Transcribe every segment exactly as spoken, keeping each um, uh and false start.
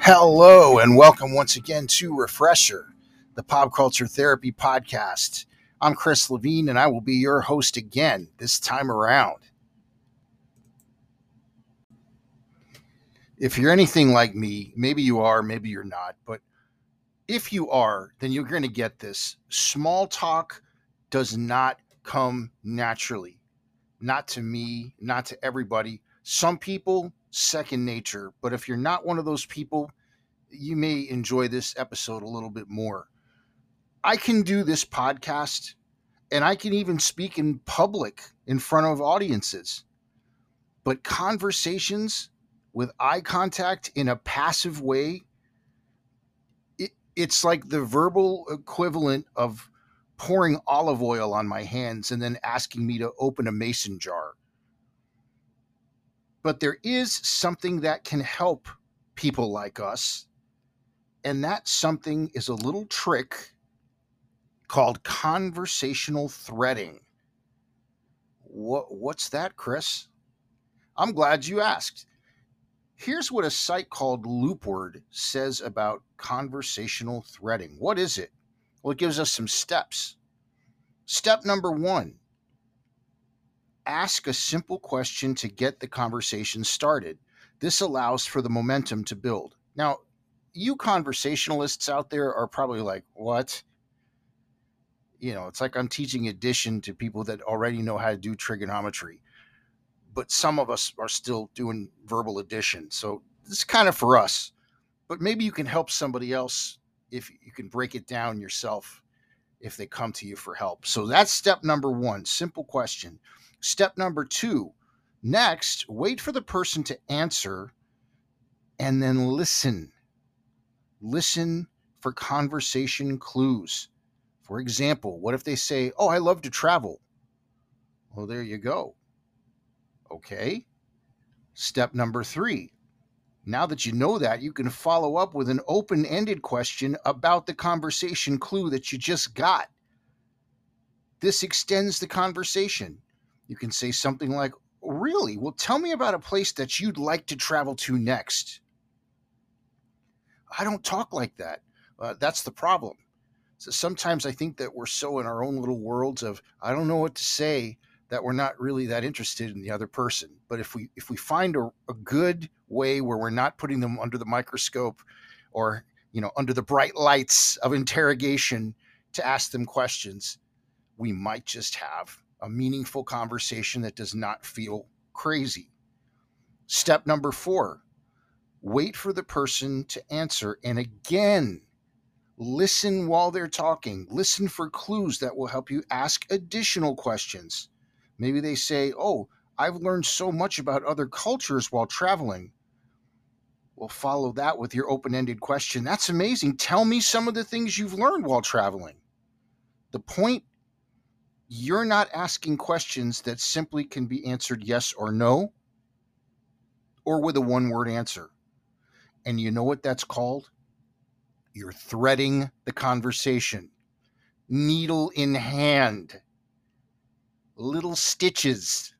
Hello and welcome once again to Refresher, the Pop Culture Therapy Podcast. I'm Chris Levine and I will be your host again this time around. If you're anything like me, maybe you are, maybe you're not, but if you are, then you're going to get this. Small talk does not come naturally. Not to me, not to everybody. Some people, second nature. But if you're not one of those people, you may enjoy this episode a little bit more. I can do this podcast, and I can even speak in public in front of audiences. But conversations with eye contact in a passive way, it, it's like the verbal equivalent of pouring olive oil on my hands and then asking me to open a mason jar. But there is something that can help people like us, and that something is a little trick called conversational threading. What, what's that, Chris? I'm glad you asked. Here's what a site called Loopword says about conversational threading. What is it? Well, it gives us some steps. Step number one. Ask a simple question to get the conversation started. This allows for the momentum to build. Now, you conversationalists out there are probably like, what? You know, it's like I'm teaching addition to people that already know how to do trigonometry. But some of us are still doing verbal addition. So this is kind of for us. But maybe you can help somebody else if you can break it down yourself if they come to you for help. So that's step number one, simple question. Step number two, next, wait for the person to answer and then listen. Listen for conversation clues. For example, what if they say, oh, I love to travel? Well, there you go. Okay. Step number three, now that you know that, you can follow up with an open-ended question about the conversation clue that you just got. This extends the conversation. You can say something like, really? Well, tell me about a place that you'd like to travel to next. I don't talk like that. Uh, that's the problem. So sometimes I think that we're so in our own little worlds of, I don't know what to say, that we're not really that interested in the other person. But if we if we find a, a good way where we're not putting them under the microscope or, you know, under the bright lights of interrogation to ask them questions, we might just have a meaningful conversation that does not feel crazy. Step number four, wait for the person to answer. And again, listen while they're talking. Listen for clues that will help you ask additional questions. Maybe they say, oh, I've learned so much about other cultures while traveling. Well, follow that with your open-ended question. That's amazing. Tell me some of the things you've learned while traveling. The point, you're not asking questions that simply can be answered yes or no, or with a one-word answer. And you know what that's called? You're threading the conversation. Needle in hand. Little stitches.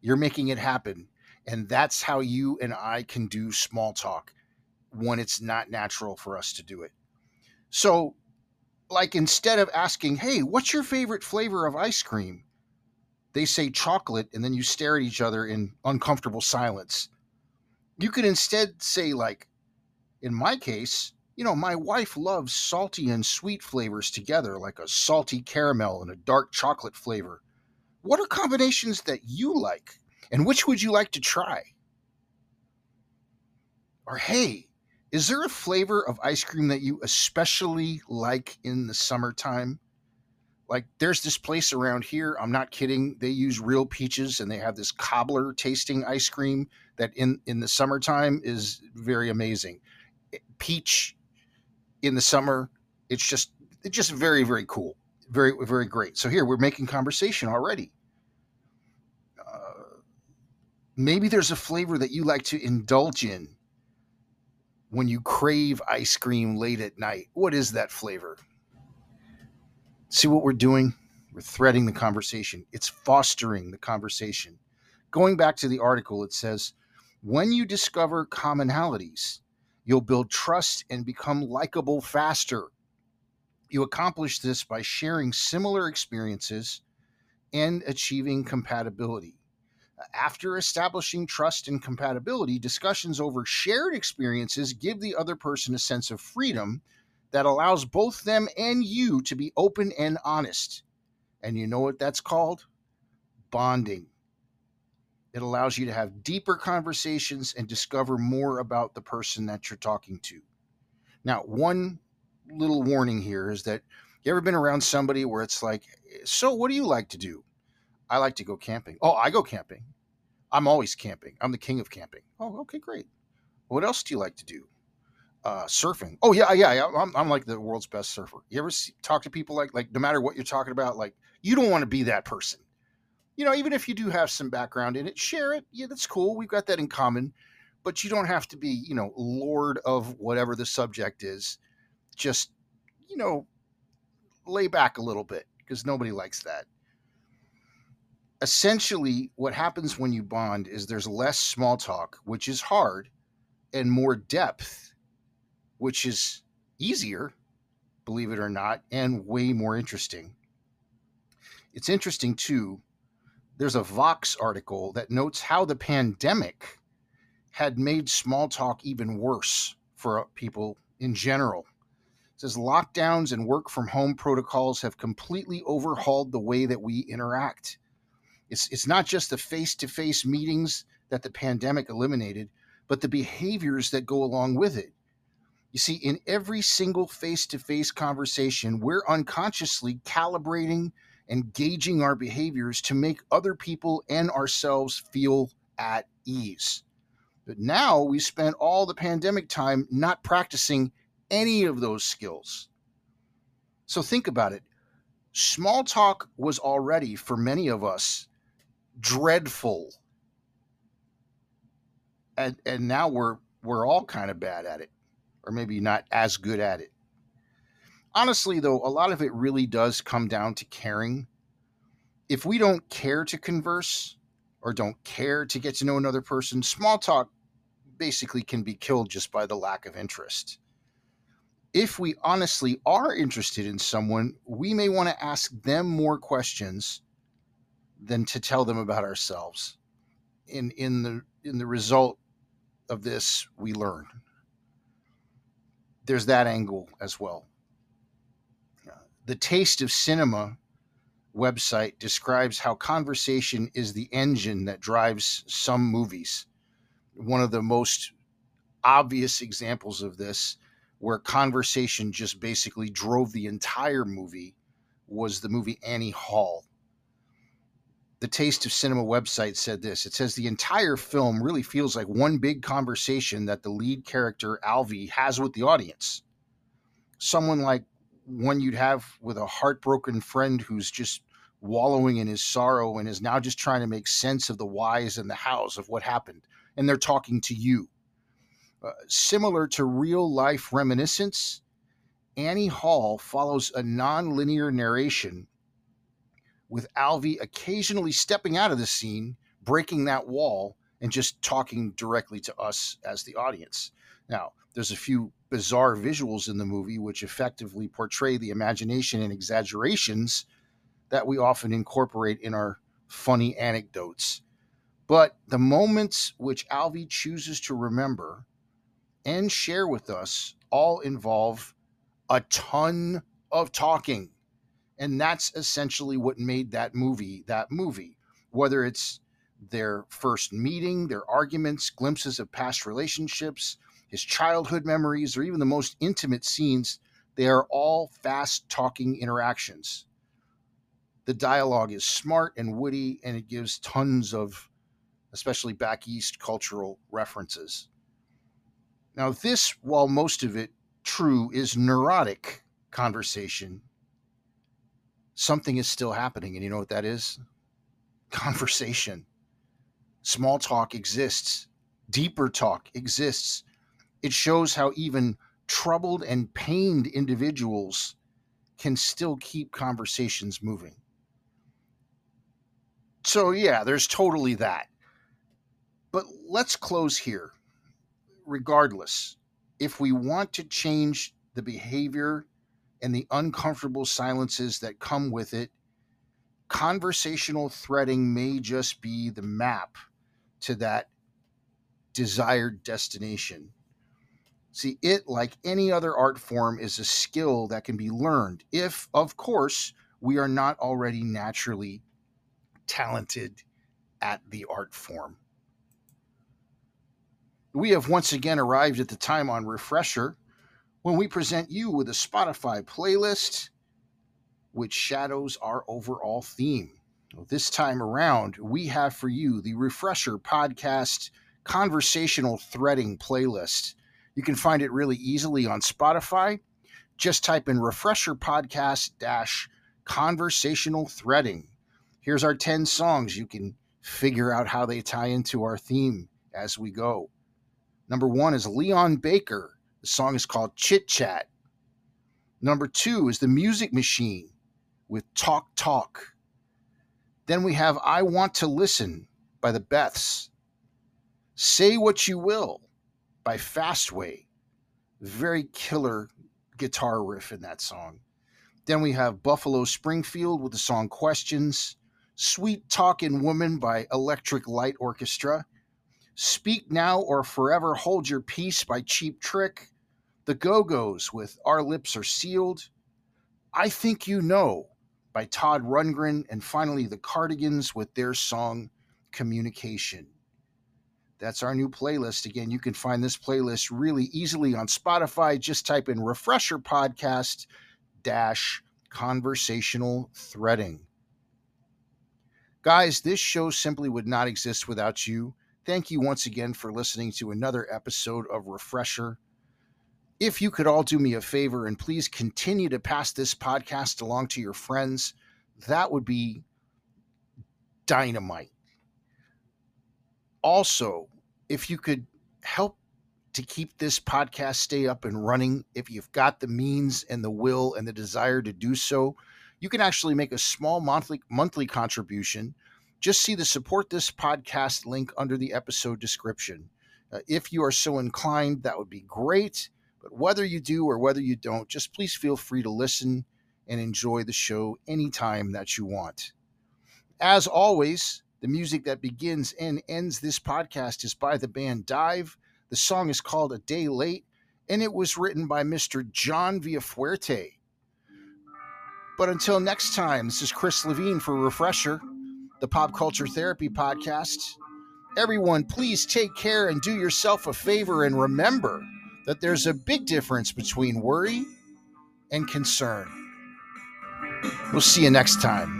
You're making it happen. And that's how you and I can do small talk when it's not natural for us to do it. So, like, instead of asking, hey, what's your favorite flavor of ice cream? They say chocolate, and then you stare at each other in uncomfortable silence. You could instead say, like, in my case, you know, my wife loves salty and sweet flavors together, like a salty caramel and a dark chocolate flavor. What are combinations that you like, and which would you like to try? Or, hey, is there a flavor of ice cream that you especially like in the summertime? Like, there's this place around here, I'm not kidding, they use real peaches, and they have this cobbler tasting ice cream that in, in the summertime is very amazing. Peach in the summer, it's just it's just very, very cool. Very, very great. So here, we're making conversation already. Uh, maybe there's a flavor that you like to indulge in when you crave ice cream late at night. What is that flavor? See what we're doing? We're threading the conversation. It's fostering the conversation. Going back to the article, it says, when you discover commonalities, you'll build trust and become likable faster. You accomplish this by sharing similar experiences and achieving compatibility. After establishing trust and compatibility, discussions over shared experiences give the other person a sense of freedom that allows both them and you to be open and honest. And you know what that's called? Bonding. It allows you to have deeper conversations and discover more about the person that you're talking to. Now, one little warning here is that you ever been around somebody where it's like, so what do you like to do? I like to go camping. Oh, I go camping. I'm always camping. I'm the king of camping. Oh, okay, great. What else do you like to do? Uh, surfing. Oh, yeah, yeah, yeah. I'm, I'm like the world's best surfer. You ever see, talk to people like, like no matter what you're talking about, like you don't want to be that person. You know, even if you do have some background in it, share it. Yeah, that's cool. We've got that in common. But you don't have to be, you know, lord of whatever the subject is. Just, you know, lay back a little bit because nobody likes that. Essentially, what happens when you bond is there's less small talk, which is hard, and more depth, which is easier, believe it or not, and way more interesting. It's interesting, too. There's a Vox article that notes how the pandemic had made small talk even worse for people in general. It says lockdowns and work-from-home protocols have completely overhauled the way that we interact. It's it's not just the face-to-face meetings that the pandemic eliminated, but the behaviors that go along with it. You see, in every single face-to-face conversation, we're unconsciously calibrating and gauging our behaviors to make other people and ourselves feel at ease. But now we spent all the pandemic time not practicing any of those skills. So think about it. Small talk was already, for many of us, dreadful, and and now we're we're all kind of bad at it, or maybe not as good at it. Honestly, though, a lot of it really does come down to caring. If we don't care to converse or don't care to get to know another person, small talk basically can be killed just by the lack of interest. If we honestly are interested in someone, we may want to ask them more questions than to tell them about ourselves. In in the in the result of this, we learn. There's that angle as well. The Taste of Cinema website describes how conversation is the engine that drives some movies. One of the most obvious examples of this, where conversation just basically drove the entire movie, was the movie Annie Hall. The Taste of Cinema website said this. It says the entire film really feels like one big conversation that the lead character, Alvy, has with the audience. Someone like one you'd have with a heartbroken friend who's just wallowing in his sorrow and is now just trying to make sense of the whys and the hows of what happened. And they're talking to you. Uh, similar to real-life reminiscence, Annie Hall follows a non-linear narration with Alvy occasionally stepping out of the scene, breaking that wall, and just talking directly to us as the audience. Now, there's a few bizarre visuals in the movie which effectively portray the imagination and exaggerations that we often incorporate in our funny anecdotes. But the moments which Alvy chooses to remember and share with us all involve a ton of talking. And that's essentially what made that movie that movie. Whether it's their first meeting, their arguments, glimpses of past relationships, his childhood memories, or even the most intimate scenes, they are all fast-talking interactions. The dialogue is smart and witty, and it gives tons of, especially back east, cultural references. Now this, while most of it true, is neurotic conversation. Something is still happening, and you know what that is? Conversation. Small talk exists. Deeper talk exists. It shows how even troubled and pained individuals can still keep conversations moving. So yeah, there's totally that. But let's close here. Regardless, if we want to change the behavior and the uncomfortable silences that come with it, conversational threading may just be the map to that desired destination. See, it, like any other art form, is a skill that can be learned if, of course, we are not already naturally talented at the art form. We have once again arrived at the time on Refresher when we present you with a Spotify playlist which shadows our overall theme. This time around, we have for you the Refresher Podcast Conversational Threading Playlist. You can find it really easily on Spotify. Just type in Refresher Podcast dash Conversational Threading. Here's our ten songs. You can figure out how they tie into our theme as we go. Number one is Leon Baker. The song is called Chit Chat. Number two is The Music Machine with Talk Talk. Then we have I Want to Listen by the Beths. Say What You Will by Fastway. Very killer guitar riff in that song. Then we have Buffalo Springfield with the song Questions. Sweet Talkin' Woman by Electric Light Orchestra. Speak Now or Forever Hold Your Peace by Cheap Trick. The Go-Go's with Our Lips Are Sealed. I Think You Know by Todd Rundgren. And finally, the Cardigans with their song Communication. That's our new playlist. Again, you can find this playlist really easily on Spotify. Just type in Refresher Podcast dash Conversational Threading. Guys, this show simply would not exist without you. Thank you once again for listening to another episode of Refresher. If you could all do me a favor and please continue to pass this podcast along to your friends, that would be dynamite. Also, if you could help to keep this podcast stay up and running, if you've got the means and the will and the desire to do so, you can actually make a small monthly monthly contribution. Just see the Support This Podcast link under the episode description. Uh, if you are so inclined, that would be great. But whether you do or whether you don't, just please feel free to listen and enjoy the show anytime that you want. As always, the music that begins and ends this podcast is by the band Dive. The song is called A Day Late, and it was written by Mister John Villafuerte. But until next time, this is Chris Levine for Refresher, the Pop Culture Therapy Podcast. Everyone, please take care and do yourself a favor and remember that there's a big difference between worry and concern. We'll see you next time.